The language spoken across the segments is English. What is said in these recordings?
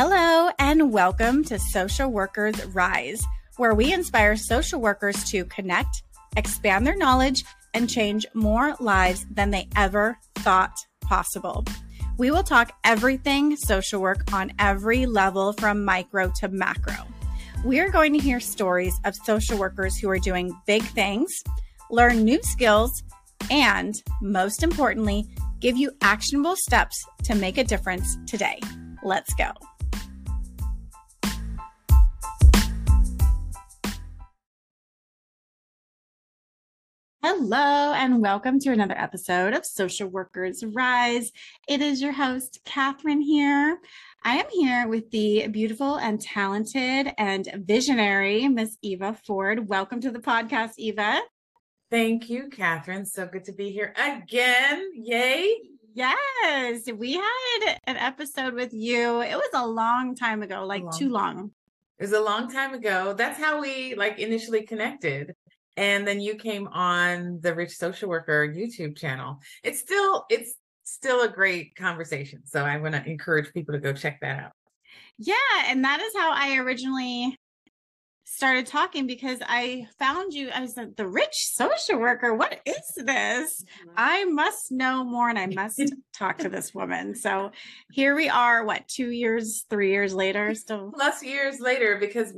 Hello, and welcome to Social Workers Rise, where we inspire social workers to connect, expand their knowledge, and change more lives than they ever thought possible. We will talk everything social work on every level from micro to macro. We are going to hear stories of social workers who are doing big things, learn new skills, and most importantly, give you actionable steps to make a difference today. Let's go. Hello, and welcome to another episode of Social Workers Rise. It is your host, Catherine here. I am here with the beautiful and talented and visionary Miss Eva Ford. Welcome to the podcast, Eva. Thank you, Catherine. So good to be here again. Yay. Yes, we had an episode with you. It was a long time ago, too long. It was a long time ago. That's how we initially connected. And then you came on the Rich Social Worker YouTube channel. It's still a great conversation. So I want to encourage people to go check that out. Yeah. And that is how I originally started talking, because I found you. I was like, the Rich Social Worker. What is this? I must know more and I must talk to this woman. So here we are, 3 years later, still plus years later, because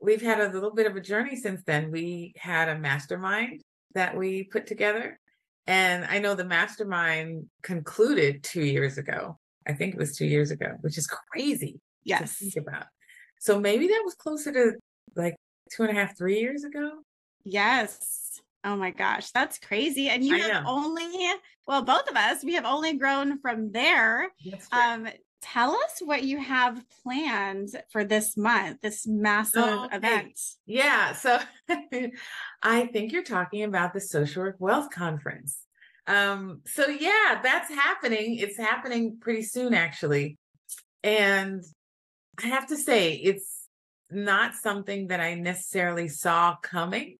we've had a little bit of a journey since then. We had a mastermind that we put together. And I know the mastermind concluded 2 years ago. I think it was 2 years ago, which is crazy. Yes. To think about. So maybe that was closer to 2.5, 3 years ago. Yes. Oh my gosh. That's crazy. And both of us, we have only grown from there. Tell us what you have planned for this month, this massive event. Yeah. So I think you're talking about the Social Work Wealth Conference. That's happening. It's happening pretty soon, actually. And I have to say, it's not something that I necessarily saw coming,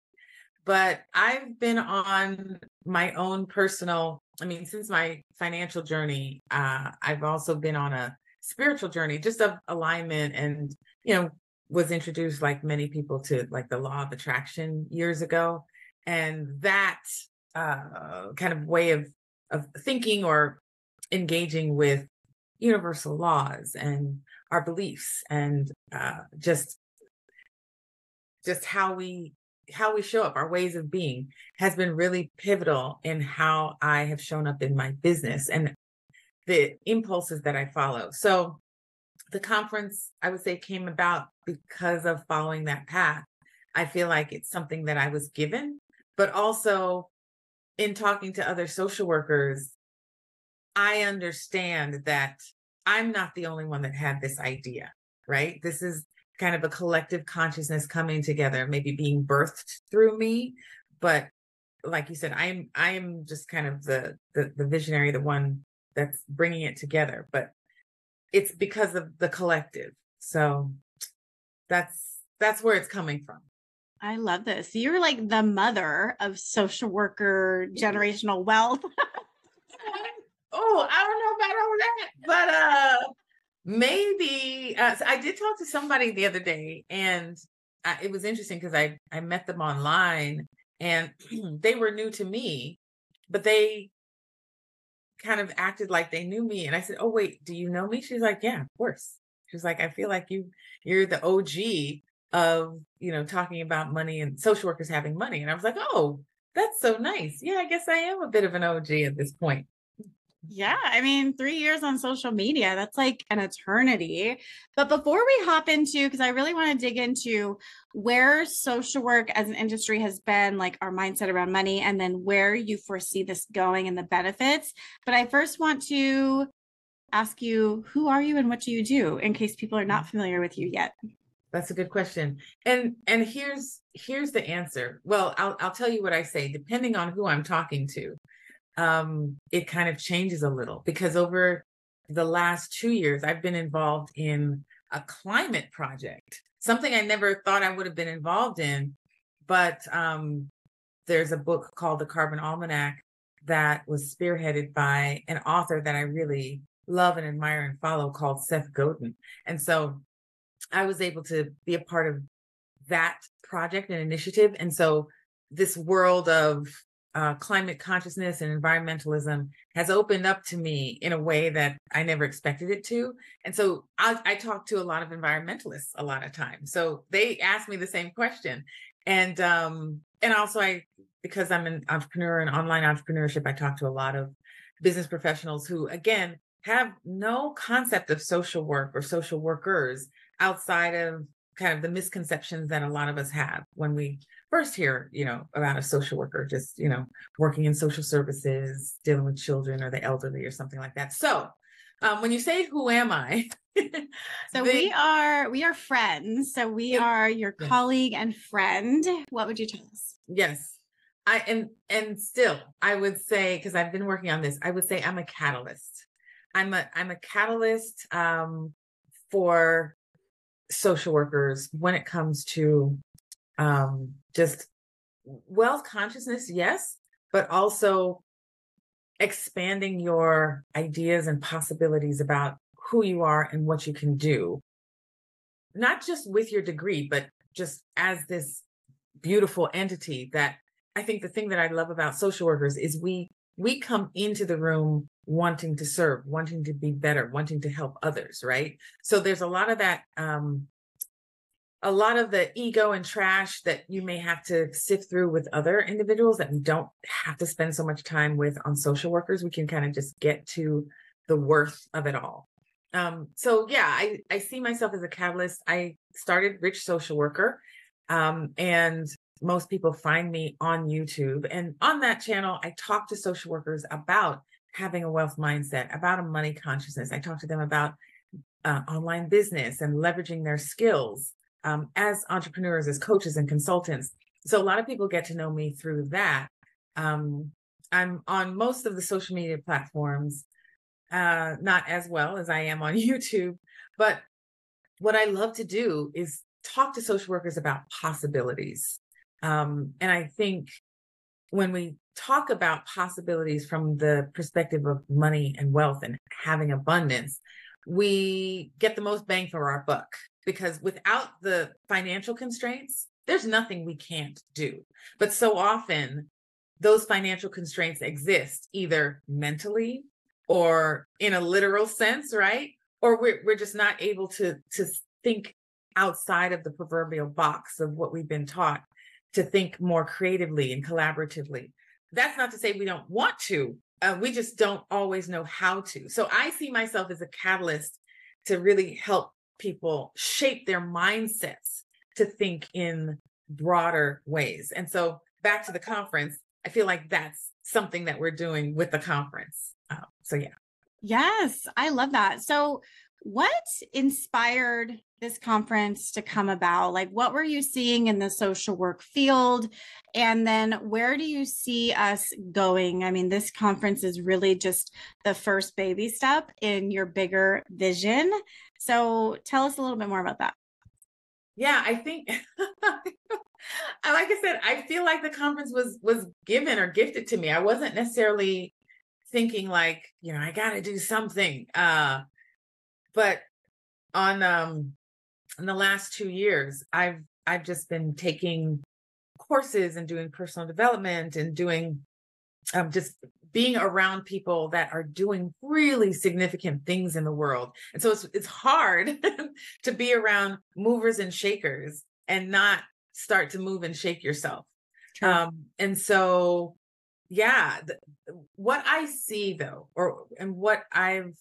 but I've been on my own personal since my financial journey, I've also been on a spiritual journey, just of alignment, and, was introduced like many people to the law of attraction years ago. And that kind of way of thinking or engaging with universal laws and our beliefs, and just how we show up, our ways of being, has been really pivotal in how I have shown up in my business and the impulses that I follow. So the conference, I would say, came about because of following that path. I feel like it's something that I was given, but also in talking to other social workers, I understand that I'm not the only one that had this idea, right? This is kind of a collective consciousness coming together, maybe being birthed through me. But like you said, I am just kind of the visionary, the one that's bringing it together, but it's because of the collective. So that's where it's coming from. I love this. You're like the mother of social worker generational wealth. Oh, I don't know about all that, but, so I did talk to somebody the other day, and it was interesting because I met them online, and they were new to me, but they kind of acted like they knew me. And I said, "Oh, wait, do you know me?" She's like, "Yeah, of course." She was like, "I feel like you're the OG of, talking about money and social workers having money." And I was like, "Oh, that's so nice. Yeah, I guess I am a bit of an OG at this point." Yeah. 3 years on social media, that's like an eternity. But before we hop into, cause I really want to dig into where social work as an industry has been, like our mindset around money, and then where you foresee this going and the benefits. But I first want to ask you, who are you and what do you do, in case people are not familiar with you yet? That's a good question. And here's the answer. Well, I'll tell you what I say, depending on who I'm talking to. It kind of changes a little, because over the last 2 years, I've been involved in a climate project, something I never thought I would have been involved in. But there's a book called The Carbon Almanac that was spearheaded by an author that I really love and admire and follow called Seth Godin. And so I was able to be a part of that project and initiative. And so this world of climate consciousness and environmentalism has opened up to me in a way that I never expected it to. And so I talk to a lot of environmentalists a lot of times. So they ask me the same question. And also because I'm an entrepreneur and online entrepreneurship, I talk to a lot of business professionals who, again, have no concept of social work or social workers outside of kind of the misconceptions that a lot of us have when we first hear, about a social worker, just, working in social services, dealing with children or the elderly or something like that. So when you say, who am I? So we are friends. So we are your colleague and friend. What would you tell us? Yes. I would say, cause I've been working on this, I would say I'm a catalyst. I'm a catalyst for social workers when it comes to just wealth consciousness, yes, but also expanding your ideas and possibilities about who you are and what you can do, not just with your degree, but just as this beautiful entity that I think the thing that I love about social workers is we come into the room wanting to serve, wanting to be better, wanting to help others, right? So there's a lot of that, a lot of the ego and trash that you may have to sift through with other individuals that we don't have to spend so much time with on social workers. We can kind of just get to the worth of it all. I see myself as a catalyst. I started Rich Social Worker, and most people find me on YouTube. And on that channel, I talk to social workers about having a wealth mindset, about a money consciousness. I talk to them about online business and leveraging their skills as entrepreneurs, as coaches and consultants. So a lot of people get to know me through that. I'm on most of the social media platforms, not as well as I am on YouTube. But what I love to do is talk to social workers about possibilities. And I think when we talk about possibilities from the perspective of money and wealth and having abundance, we get the most bang for our buck, because without the financial constraints, there's nothing we can't do. But so often those financial constraints exist either mentally or in a literal sense, right? Or we're just not able to think outside of the proverbial box of what we've been taught to think more creatively and collaboratively. That's not to say we don't want to. We just don't always know how to. So I see myself as a catalyst to really help people shape their mindsets to think in broader ways. And so back to the conference, I feel like that's something that we're doing with the conference. Yes, I love that. So what inspired this conference to come about? Like, what were you seeing in the social work field? And then where do you see us going? I mean, this conference is really just the first baby step in your bigger vision. So tell us a little bit more about that. Yeah, I think, like I said, I feel like the conference was given or gifted to me. I wasn't necessarily thinking like, I got to do something. But in the last 2 years, I've just been taking courses and doing personal development and doing just being around people that are doing really significant things in the world. And so it's hard to be around movers and shakers and not start to move and shake yourself. True. What I see though, and what I've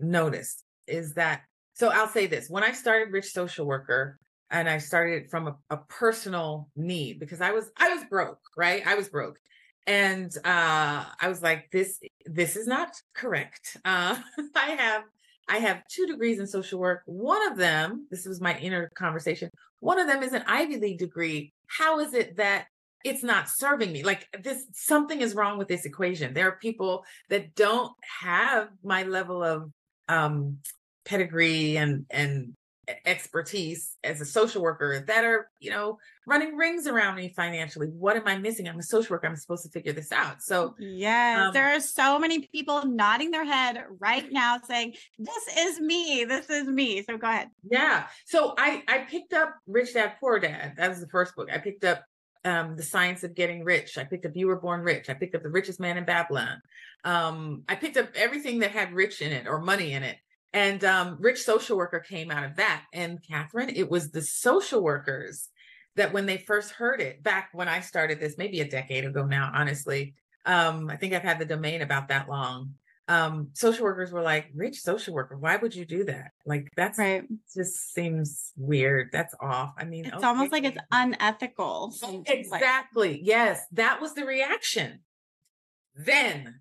noticed is that, so I'll say this, when I started Rich Social Worker, and I started from a personal need, because I was broke, right? I was broke. And I was like, this is not correct. I have 2 degrees in social work. One of them, this was my inner conversation, one of them is an Ivy League degree. How is it that it's not serving me? Like this, something is wrong with this equation. There are people that don't have my level of pedigree and expertise as a social worker that are, you know, running rings around me financially. What am I missing? I'm a social worker. I'm supposed to figure this out. So yes, there are so many people nodding their head right now saying, this is me. This is me. So go ahead. Yeah. So I picked up Rich Dad, Poor Dad. That was the first book. I picked up The Science of Getting Rich. I picked up You Were Born Rich. I picked up The Richest Man in Babylon. I picked up everything that had rich in it or money in it. And Rich Social Worker came out of that. And Catherine, it was the social workers that when they first heard it, back when I started this, maybe a decade ago now, honestly, I think I've had the domain about that long. Social workers were like, Rich Social Worker, why would you do that? Like, that's right. Just seems weird. That's off. I mean, it's okay. Almost like it's unethical. Exactly. Like. Yes. That was the reaction. Then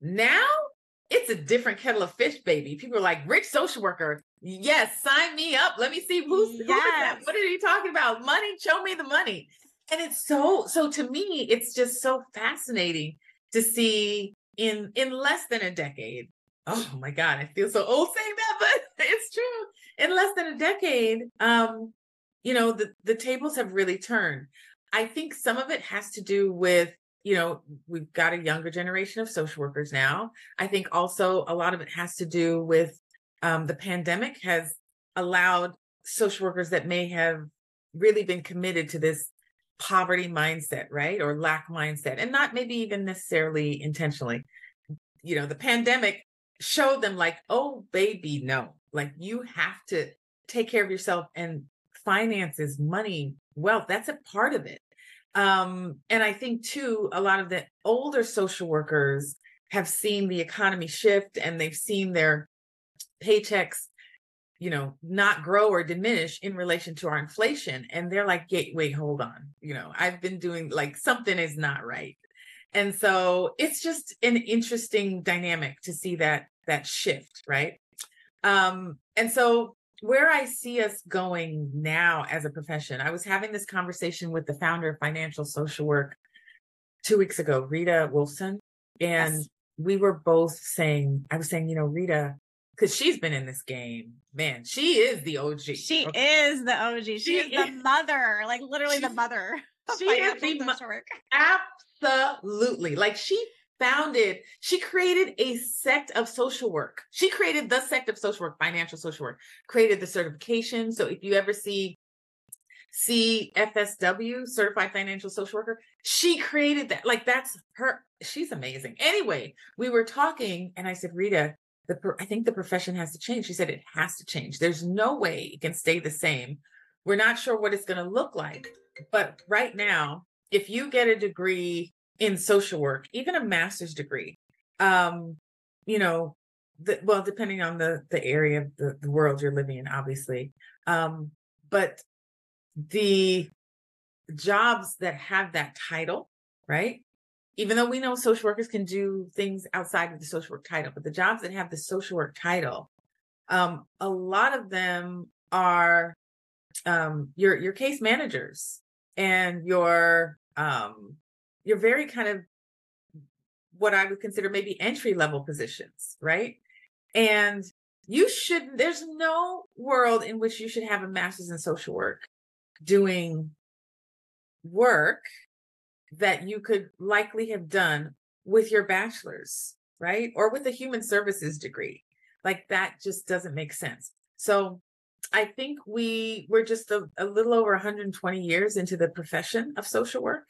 now, it's a different kettle of fish, baby. People are like, Rich Social Worker. Yes, sign me up. Let me see who is that. What are you talking about? Money? Show me the money. And it's so to me, it's just so fascinating to see in less than a decade. Oh my God, I feel so old saying that, but it's true. In less than a decade, you know, the tables have really turned. I think some of it has to do with, you know, we've got a younger generation of social workers now. I think also a lot of it has to do with the pandemic has allowed social workers that may have really been committed to this poverty mindset, right? Or lack mindset, and not maybe even necessarily intentionally. You know, the pandemic showed them like, oh, baby, no, like you have to take care of yourself, and finances, money, wealth, that's a part of it. And I think too, a lot of the older social workers have seen the economy shift, and they've seen their paychecks, you know, not grow or diminish in relation to our inflation. And they're like, wait, hold on. You know, I've been doing like something is not right. And so it's just an interesting dynamic to see that shift. Right. And so where I see us going now as a profession, I was having this conversation with the founder of Financial Social Work 2 weeks ago, Reeta Wilson. And yes, we were both saying, I was saying, you know, Reeta, because she's been in this game, man, she is the OG. She is the OG. She is the mother, like literally the mother. She is the mother. Absolutely. Like she created a sect of social work. She created the sect of social work, financial social work, created the certification. So if you ever see CFSW, Certified Financial Social Worker, she created that. Like that's her. She's amazing. Anyway, we were talking and I said, Reeta, I think the profession has to change. She said, it has to change. There's no way it can stay the same. We're not sure what it's going to look like. But right now, if you get a degree in social work, even a master's degree, you know, depending on the area of the world you're living in, obviously. But the jobs that have that title, right? Even though we know social workers can do things outside of the social work title, but the jobs that have the social work title, a lot of them are your case managers and your very kind of what I would consider maybe entry-level positions, right? And there's no world in which you should have a master's in social work doing work that you could likely have done with your bachelor's, right? Or with a human services degree. Like that just doesn't make sense. So I think we're just a little over 120 years into the profession of social work,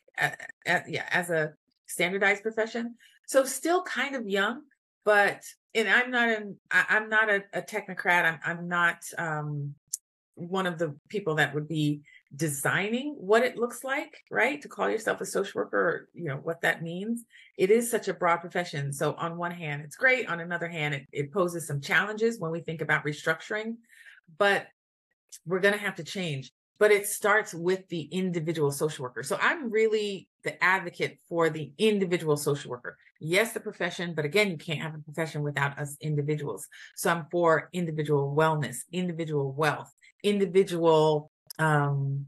as a standardized profession. So still kind of young, but, and I'm not a technocrat. I'm not one of the people that would be designing what it looks like, right? To call yourself a social worker, or, you know, what that means. It is such a broad profession. So on one hand, it's great. On another hand, it poses some challenges when we think about restructuring, but we're going to have to change. But it starts with the individual social worker. So I'm really the advocate for the individual social worker. Yes, the profession, but again, you can't have a profession without us individuals. So I'm for individual wellness, individual wealth, individual and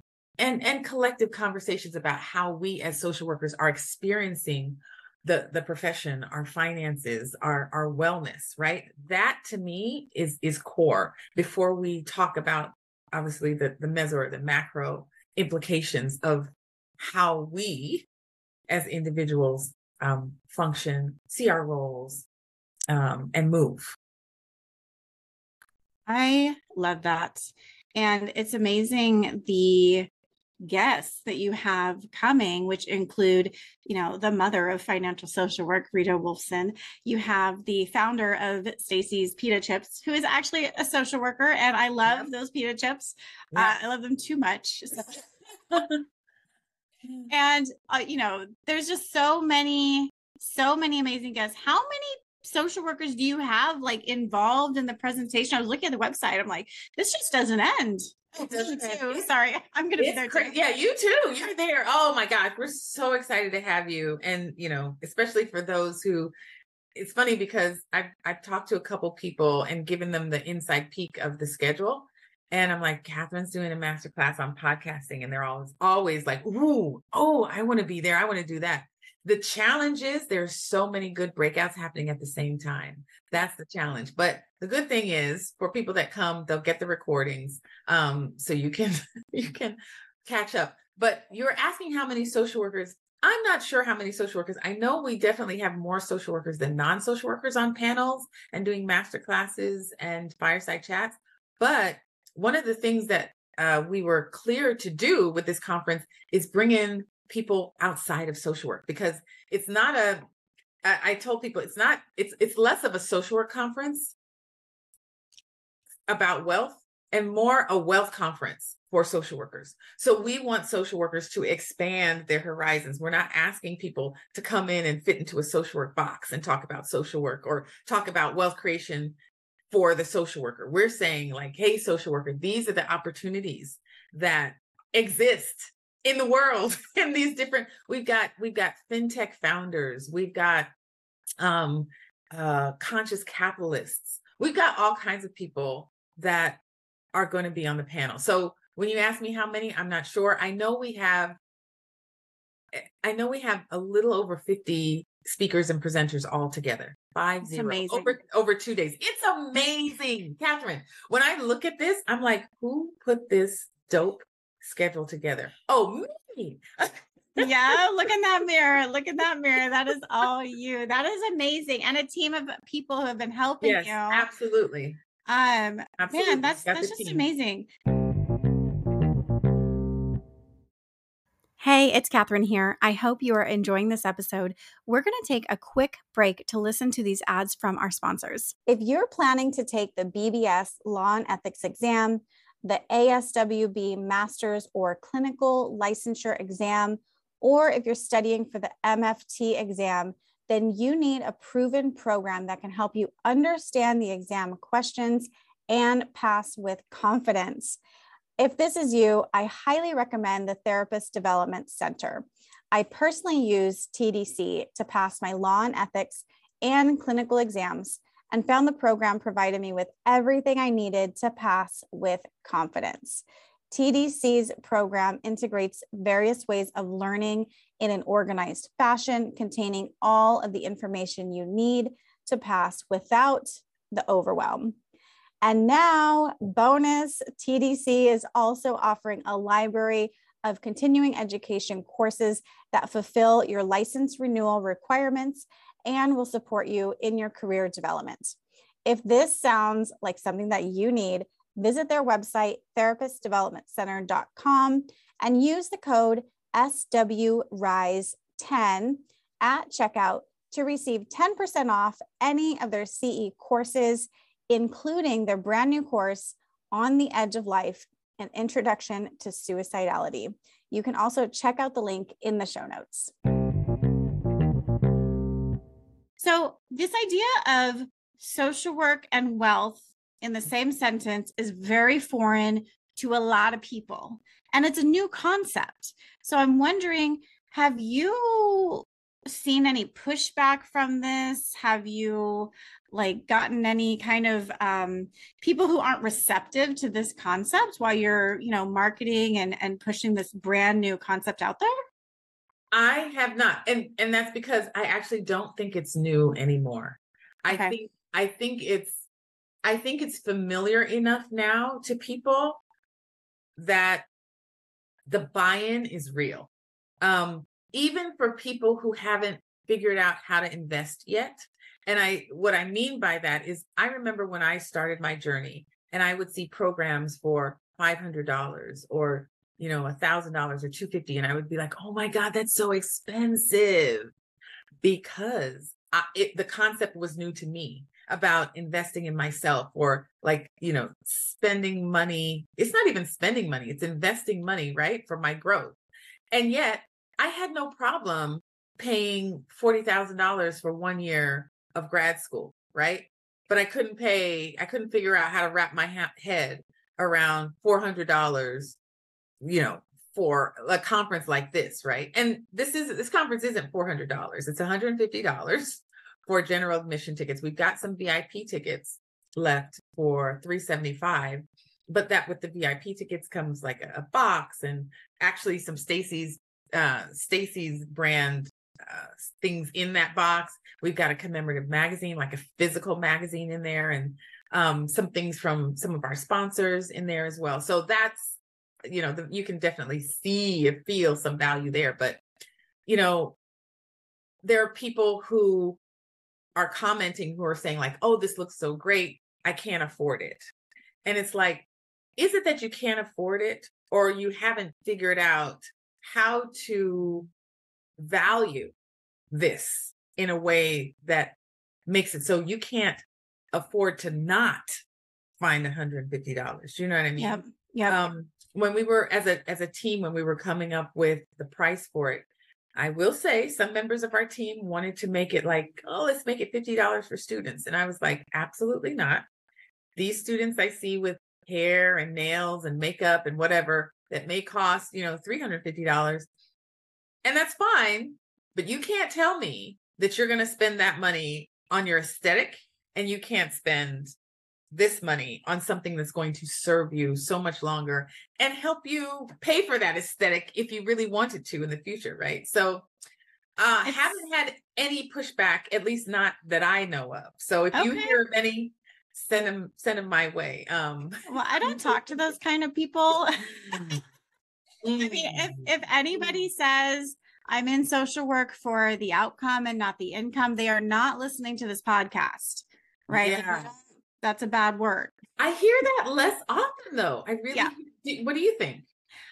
collective conversations about how we as social workers are experiencing the profession, our finances, our wellness, right? That to me is core before we talk about obviously the meso or the macro implications of how we as individuals function, see our roles, and move. I love that. And it's amazing the guests that you have coming, which include, you know, the mother of financial social work, Reeta Wilson. You have the founder of Stacey's Pita Chips, who is actually a social worker. And I love those pita chips. Yeah. I love them too much. So. And, you know, there's just so many amazing guests. How many social workers do you have like involved in the presentation? I was looking at the website. I'm like, this just doesn't end. It doesn't end. Sorry, I'm going to be there too. Yeah, you too. You're there. Oh my gosh. We're so excited to have you. And, you know, especially for those who, it's funny because I've talked to a couple people and given them the inside peek of the schedule. And I'm like, Catherine's doing a masterclass on podcasting. And they're always like, ooh, oh, I want to be there. I want to do that. The challenge is there's so many good breakouts happening at the same time. That's the challenge. But the good thing is for people that come, they'll get the recordings. So you can catch up. But you're asking how many social workers. I'm not sure how many social workers. I know we definitely have more social workers than non-social workers on panels and doing masterclasses and fireside chats. But one of the things that we were clear to do with this conference is bring in people outside of social work, because it's not I told people it's less of a social work conference about wealth and more a wealth conference for social workers. So we want social workers to expand their horizons. We're not asking people to come in and fit into a social work box and talk about social work or talk about wealth creation for the social worker. We're saying like, hey, social worker, these are the opportunities that exist in the world, and these different, we've got fintech founders, we've got conscious capitalists, we've got all kinds of people that are going to be on the panel. So when you ask me how many, I'm not sure. I know we have a little over 50 speakers and presenters all together. 50 over 2 days. It's amazing, Catherine. When I look at this, I'm like, who put this dope schedule together? Oh, me. Yeah, look in that mirror. Look in that mirror. That is all you. That is amazing. And a team of people who have been helping you. Yes, absolutely. Absolutely. Man, that's just amazing. Hey, it's Catherine here. I hope you are enjoying this episode. We're going to take a quick break to listen to these ads from our sponsors. If you're planning to take the BBS Law and Ethics exam, the ASWB master's or clinical licensure exam, or if you're studying for the MFT exam, then you need a proven program that can help you understand the exam questions and pass with confidence. If this is you, I highly recommend the Therapist Development Center. I personally use TDC to pass my law and ethics and clinical exams, and found the program provided me with everything I needed to pass with confidence. TDC's program integrates various ways of learning in an organized fashion, containing all of the information you need to pass without the overwhelm. And now, bonus, TDC is also offering a library of continuing education courses that fulfill your license renewal requirements and will support you in your career development. If this sounds like something that you need, visit their website, therapistdevelopmentcenter.com, and use the code SWRISE10 at checkout to receive 10% off any of their CE courses, including their brand new course, On the Edge of Life, An Introduction to Suicidality. You can also check out the link in the show notes. So this idea of social work and wealth in the same sentence is very foreign to a lot of people, and it's a new concept. So I'm wondering, have you seen any pushback from this? Have you like gotten any kind of people who aren't receptive to this concept while you're, you know, marketing and pushing this brand new concept out there? I have not. And that's because I actually don't think it's new anymore. Okay. I think it's familiar enough now to people that the buy-in is real. Even for people who haven't figured out how to invest yet. And what I mean by that is I remember when I started my journey and I would see programs for $500 or, $1,000 or $250. And I would be like, oh my God, that's so expensive, because the concept was new to me about investing in myself, or spending money. It's not even spending money. It's investing money, right? For my growth. And yet I had no problem paying $40,000 for 1 year of grad school, right? But I couldn't figure out how to wrap my head around $400, for a conference like this, right? And this conference isn't $400. It's $150 for general admission tickets. We've got some VIP tickets left for $375, but that with the VIP tickets comes like a box and actually some Stacey's brand things in that box. We've got a commemorative magazine, like a physical magazine in there, and some things from some of our sponsors in there as well. So that's, you can definitely see and feel some value there. But, there are people who are commenting, who are saying like, oh, this looks so great, I can't afford it. And it's like, is it that you can't afford it, or you haven't figured out how to value this in a way that makes it so you can't afford to not find $150. You know what I mean? Yep. When we were as a team, when we were coming up with the price for it, I will say some members of our team wanted to make it like, oh, let's make it $50 for students. And I was like, absolutely not. These students I see with hair and nails and makeup and whatever, that may cost, $350. And that's fine, but you can't tell me that you're going to spend that money on your aesthetic and you can't spend this money on something that's going to serve you so much longer and help you pay for that aesthetic if you really wanted to in the future, right? So I haven't had any pushback, at least not that I know of. So if you hear of any, send them my way. Well, I don't talk to those kind of people. I mean, if anybody says I'm in social work for the outcome and not the income, they are not listening to this podcast, right? Yeah. That's a bad word. I hear that less often though. What do you think?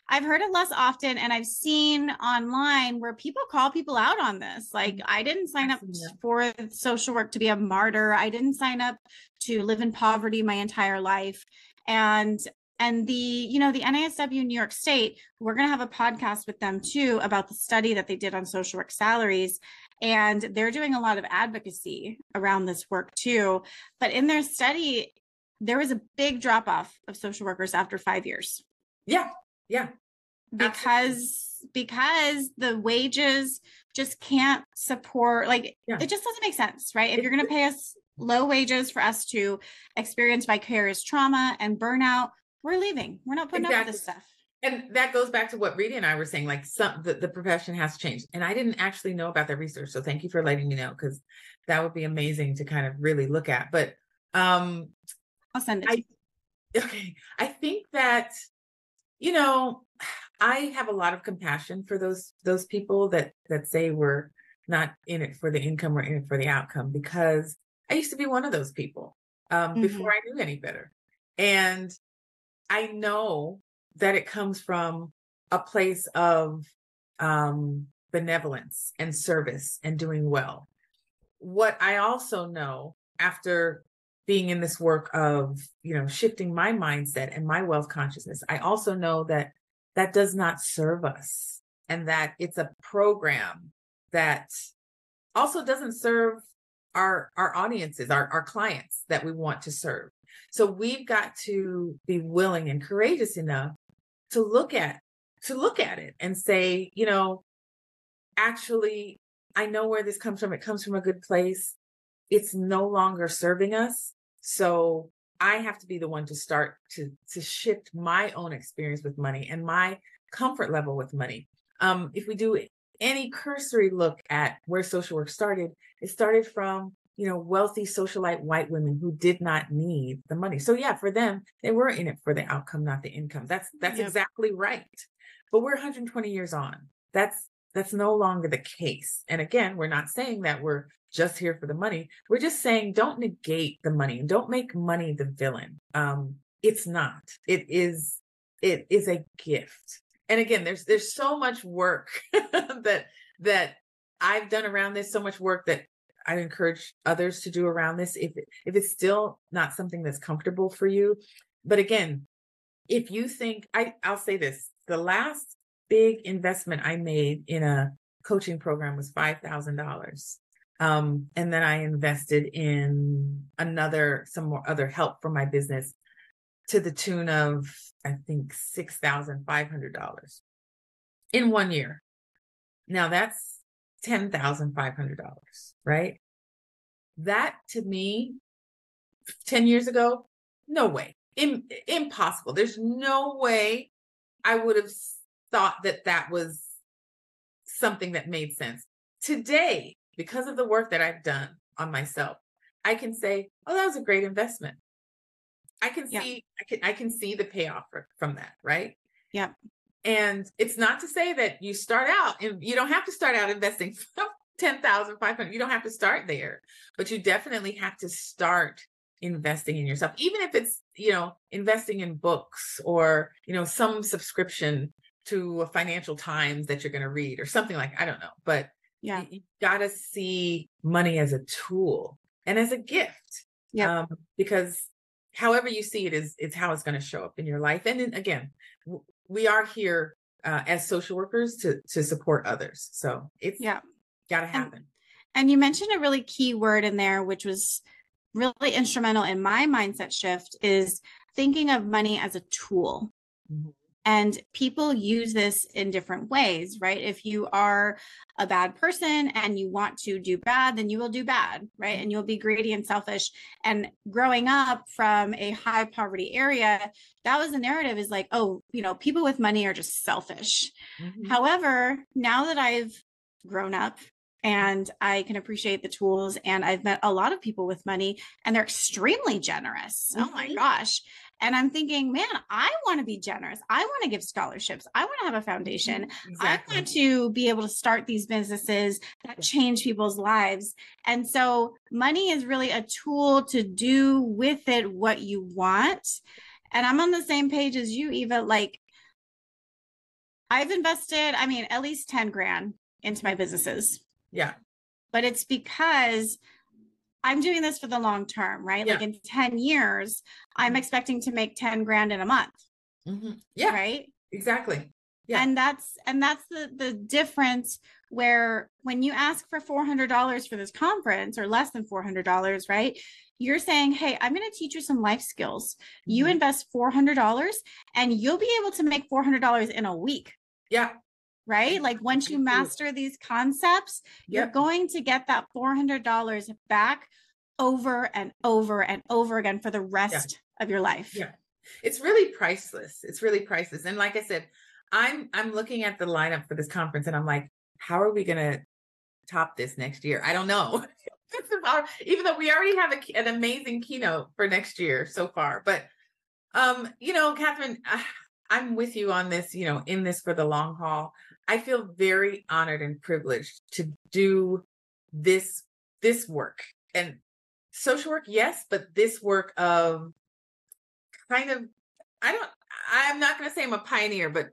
I've heard it less often, and I've seen online where people call people out on this. Like, I didn't sign up for social work to be a martyr. I didn't sign up to live in poverty my entire life. And the NASW New York State, we're going to have a podcast with them too about the study that they did on social work salaries. And they're doing a lot of advocacy around this work too. But in their study, there was a big drop off of social workers after 5 years. Yeah. Because the wages just can't support, it just doesn't make sense, right? If you're going to pay us low wages for us to experience vicarious trauma and burnout, we're leaving. We're not putting up with this stuff. And that goes back to what Reeta and I were saying, the profession has changed. And I didn't actually know about that research, so thank you for letting me know, because that would be amazing to kind of really look at. But I'll send it to you. Okay. I think that, I have a lot of compassion for those people that say we're not in it for the income, we're in it for the outcome, because I used to be one of those people before I knew any better. And I know that it comes from a place of benevolence and service and doing well. What I also know after being in this work of, shifting my mindset and my wealth consciousness, I also know that that does not serve us, and that it's a program that also doesn't serve our audiences, our clients that we want to serve. So we've got to be willing and courageous enough to look at it and say, actually, I know where this comes from. It comes from a good place. It's no longer serving us. So I have to be the one to start to shift my own experience with money and my comfort level with money. If we do any cursory look at where social work started, it started from, you know, wealthy socialite white women who did not need the money. So yeah, for them, they were in it for the outcome, not the income. That's exactly right. But we're 120 years on. That's no longer the case. And again, we're not saying that we're just here for the money. We're just saying, don't negate the money. Don't make money the villain. It's not. It is a gift. And again, there's so much work that I've done around this, so much work that I encourage others to do around this if it's still not something that's comfortable for you. But again, if you think, I'll say this, the last big investment I made in a coaching program was $5,000. And then I invested in some more help for my business to the tune of, I think, $6,500 in 1 year. Now that's $10,500, right? That to me, 10 years ago, no way. Impossible. There's no way I would have thought that was something that made sense. Today, because of the work that I've done on myself, I can say, oh, that was a great investment. I can see the payoff from that, right? Yeah. And it's not to say that you start out and you don't have to start out investing $10,500. You don't have to start there, but you definitely have to start investing in yourself. Even if it's, you know, investing in books or, you know, some subscription to a Financial Times that you're going to read or something like, I don't know, but yeah, you got to see money as a tool and as a gift. Yeah. Because however you see it is how it's going to show up in your life. And then, again, we are here as social workers to support others. So it's got to happen. And you mentioned a really key word in there, which was really instrumental in my mindset shift, is thinking of money as a tool. Mm-hmm. And people use this in different ways, right? If you are a bad person and you want to do bad, then you will do bad, right? And you'll be greedy and selfish. And growing up from a high poverty area, that was the narrative, is like, oh, you know, people with money are just selfish. Mm-hmm. However, now that I've grown up and I can appreciate the tools, and I've met a lot of people with money and they're extremely generous. Mm-hmm. Oh my gosh. And I'm thinking, man, I want to be generous. I want to give scholarships. I want to have a foundation. Exactly. I want to be able to start these businesses that change people's lives. And so money is really a tool to do with it what you want. And I'm on the same page as you, Eva. Like, I've invested, I mean, at least 10 grand into my businesses. Yeah. But it's because I'm doing this for the long term, right? Yeah. Like in 10 years, I'm expecting to make 10 grand in a month. Mm-hmm. Yeah. Right. Exactly. Yeah. And that's the difference, where when you ask for $400 for this conference, or less than $400, right? You're saying, hey, I'm going to teach you some life skills. Mm-hmm. You invest $400 and you'll be able to make $400 in a week. Yeah. Right? Like once you master these concepts, you're going to get that $400 back over and over and over again for the rest of your life. Yeah. It's really priceless. It's really priceless. And like I said, I'm looking at the lineup for this conference and I'm like, how are we going to top this next year? I don't know. Even though we already have an amazing keynote for next year so far, but you know, Catherine, I'm with you on this, you know, in this for the long haul. I feel very honored and privileged to do this work and social work. Yes. But this work of kind of, I'm not going to say I'm a pioneer, but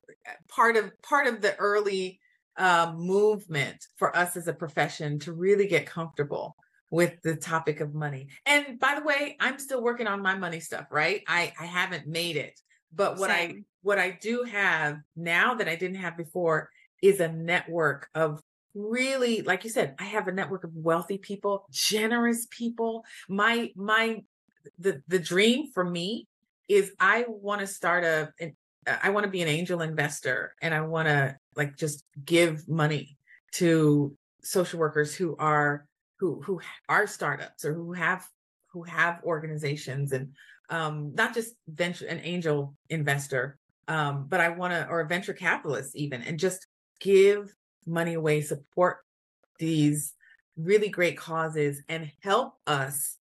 part of the early movement for us as a profession to really get comfortable with the topic of money. And by the way, I'm still working on my money stuff, right? I haven't made it, but what I do have now that I didn't have before is a network of really, like you said, I have a network of wealthy people, generous people. The dream for me is I want to start I want to be an angel investor, and I want to like just give money to social workers who are startups or who have organizations, and not just an angel investor, but I want to, or a venture capitalist even, and just give money away, support these really great causes, and help us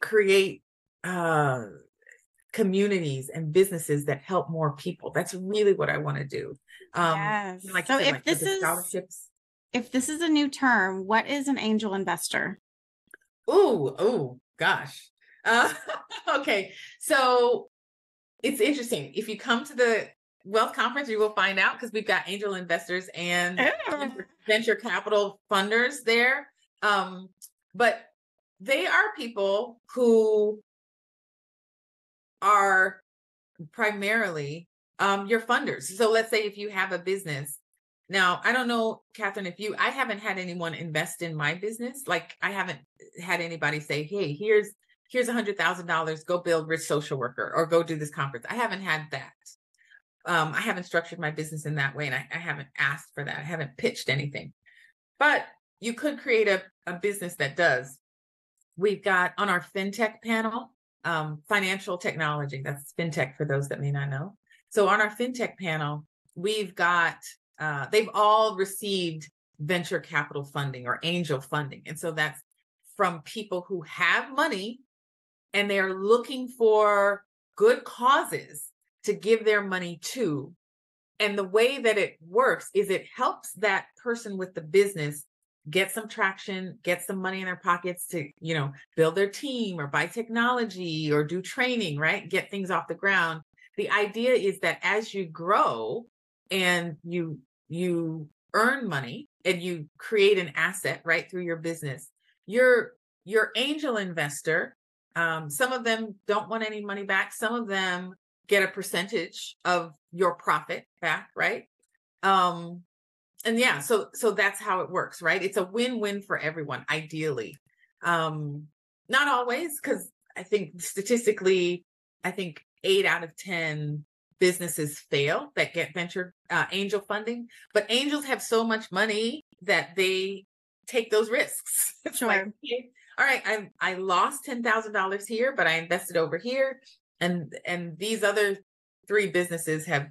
create communities and businesses that help more people. That's really what I want to do. Yes. Like so, if this is scholarships. If this is a new term, what is an angel investor? Oh gosh. Okay, so it's interesting. If you come to the Wealth Conference, you will find out, because we've got angel investors and venture capital funders there. But they are people who are primarily your funders. So let's say if you have a business. Now, I don't know, Catherine, if I haven't had anyone invest in my business. Like, I haven't had anybody say, hey, here's $100,000, go build Rich Social Worker or go do this conference. I haven't had that. I haven't structured my business in that way, and I haven't asked for that. I haven't pitched anything. But you could create a business that does. We've got on our FinTech panel, financial technology. That's FinTech for those that may not know. So on our FinTech panel, we've got, they've all received venture capital funding or angel funding. And so that's from people who have money and they're looking for good causes to give their money to. And the way that it works is it helps that person with the business get some traction, get some money in their pockets to, build their team or buy technology or do training, right? Get things off the ground. The idea is that as you grow and you earn money and you create an asset, right, through your business, your angel investor, some of them don't want any money back. Some of them get a percentage of your profit back, right? And yeah, so that's how it works, right? It's a win-win for everyone, ideally. Not always, because I think statistically, 8 out of 10 businesses fail that get venture angel funding, but angels have so much money that they take those risks. Sure. Like, okay, all right, I lost $10,000 here, but I invested over here. And these other 3 businesses have,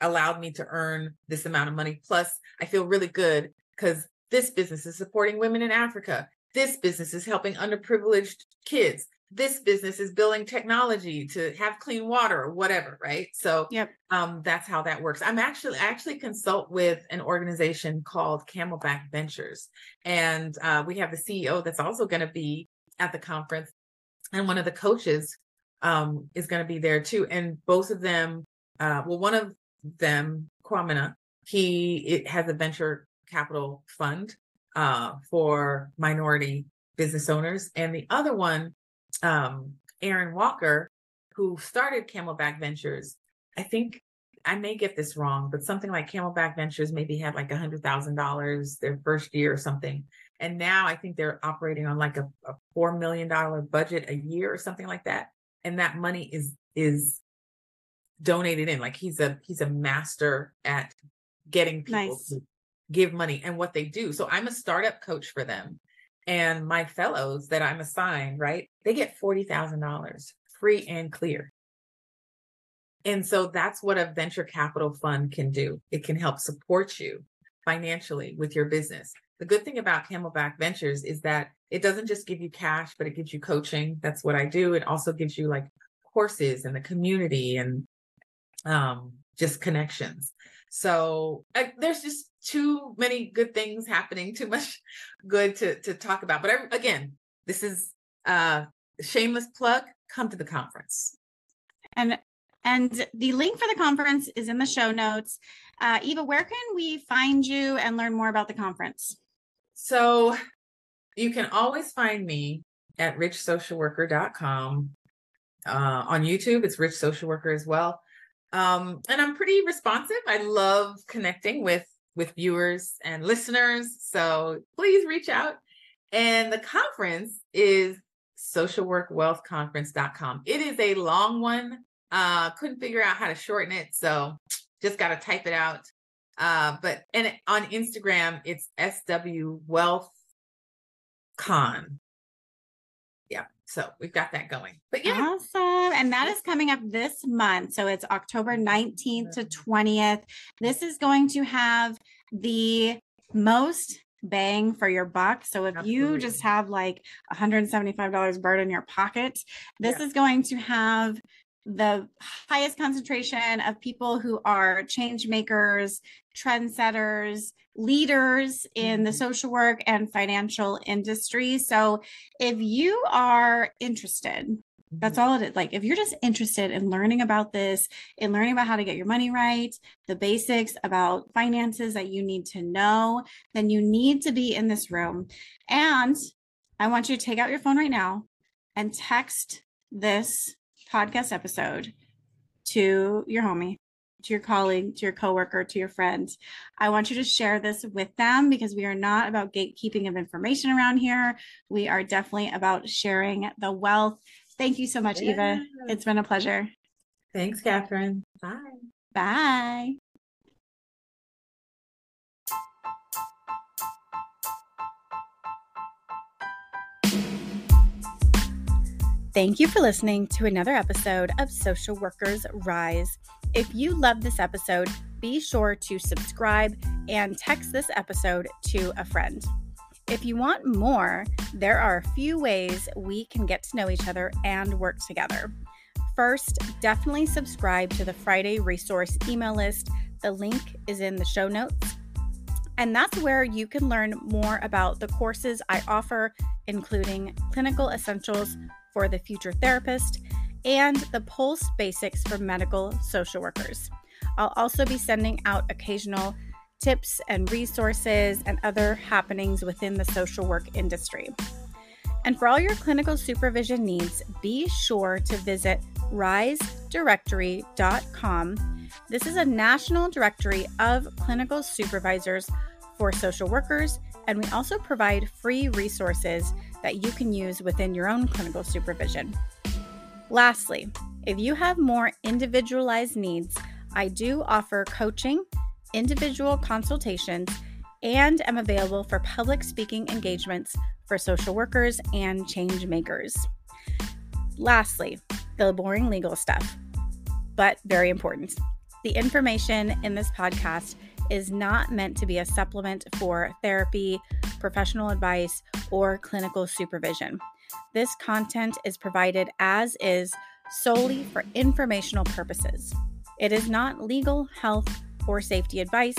allowed me to earn this amount of money. Plus, I feel really good because this business is supporting women in Africa. This business is helping underprivileged kids. This business is building technology to have clean water or whatever, right? So yep. That's how that works. I actually consult with an organization called Camelback Ventures. And we have the CEO that's also going to be at the conference. And one of the coaches is going to be there too. And both of them, one of them, Kwamina, it has a venture capital fund for minority business owners. And the other one, Aaron Walker, who started Camelback Ventures, I think I may get this wrong, but something like Camelback Ventures maybe had like $100,000 their first year or something. And now I think they're operating on like a $4 million budget a year or something like that. And that money is donated in. Like he's a master at getting people to give money and what they do. So I'm a startup coach for them. And my fellows that I'm assigned, right, they get $40,000 free and clear. And so that's what a venture capital fund can do. It can help support you financially with your business. The good thing about Camelback Ventures is that it doesn't just give you cash, but it gives you coaching. That's what I do. It also gives you like courses and the community and just connections. So there's just too many good things happening, too much good to talk about. But again, this is a shameless plug. Come to the conference. And the link for the conference is in the show notes. Eva, where can we find you and learn more about the conference? So you can always find me at richsocialworker.com. On YouTube, it's Rich Social Worker as well. And I'm pretty responsive. I love connecting with viewers and listeners. So please reach out. And the conference is socialworkwealthconference.com. It is a long one. Couldn't figure out how to shorten it. So just got to type it out. But on Instagram, it's SWwealth. Con. Yeah. So we've got that going. But yeah. Awesome. And that is coming up this month. So it's October 19th to 20th. This is going to have the most bang for your buck. So if you just have like $175 bird in your pocket, this is going to have the highest concentration of people who are change makers, trendsetters, leaders in the social work and financial industry. So if you are interested, that's all it is. Like, if you're just interested in learning about this, in learning about how to get your money right, the basics about finances that you need to know, then you need to be in this room. And I want you to take out your phone right now and text this podcast episode to your homie, to your colleague, to your coworker, to your friend. I want you to share this with them, because we are not about gatekeeping of information around here. We are definitely about sharing the wealth. Thank you so much, Eva. It's been a pleasure. Thanks, Catherine. Bye. Bye. Thank you for listening to another episode of Social Workers Rise. If you love this episode, be sure to subscribe and text this episode to a friend. If you want more, there are a few ways we can get to know each other and work together. First, definitely subscribe to the Friday resource email list. The link is in the show notes. And that's where you can learn more about the courses I offer, including Clinical Essentials for the Future Therapist and the Pulse Basics for Medical Social Workers. I'll also be sending out occasional tips and resources and other happenings within the social work industry. And for all your clinical supervision needs, be sure to visit risedirectory.com. This is a national directory of clinical supervisors for social workers, and we also provide free resources that you can use within your own clinical supervision. Lastly, if you have more individualized needs, I do offer coaching, individual consultations, and am available for public speaking engagements for social workers and change makers. Lastly, the boring legal stuff, but very important. The information in this podcast is not meant to be a supplement for therapy, professional advice, or clinical supervision. This content is provided as is solely for informational purposes. It is not legal, health, or safety advice.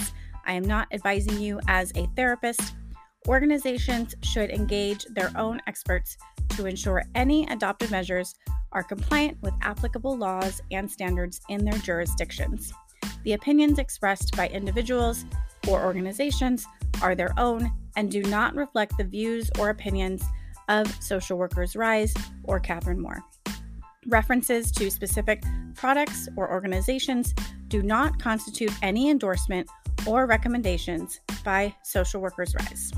I am not advising you as a therapist. Organizations should engage their own experts to ensure any adopted measures are compliant with applicable laws and standards in their jurisdictions. The opinions expressed by individuals or organizations are their own and do not reflect the views or opinions of Social Workers Rise or Catherine Moore. References to specific products or organizations do not constitute any endorsement or recommendations by Social Workers Rise.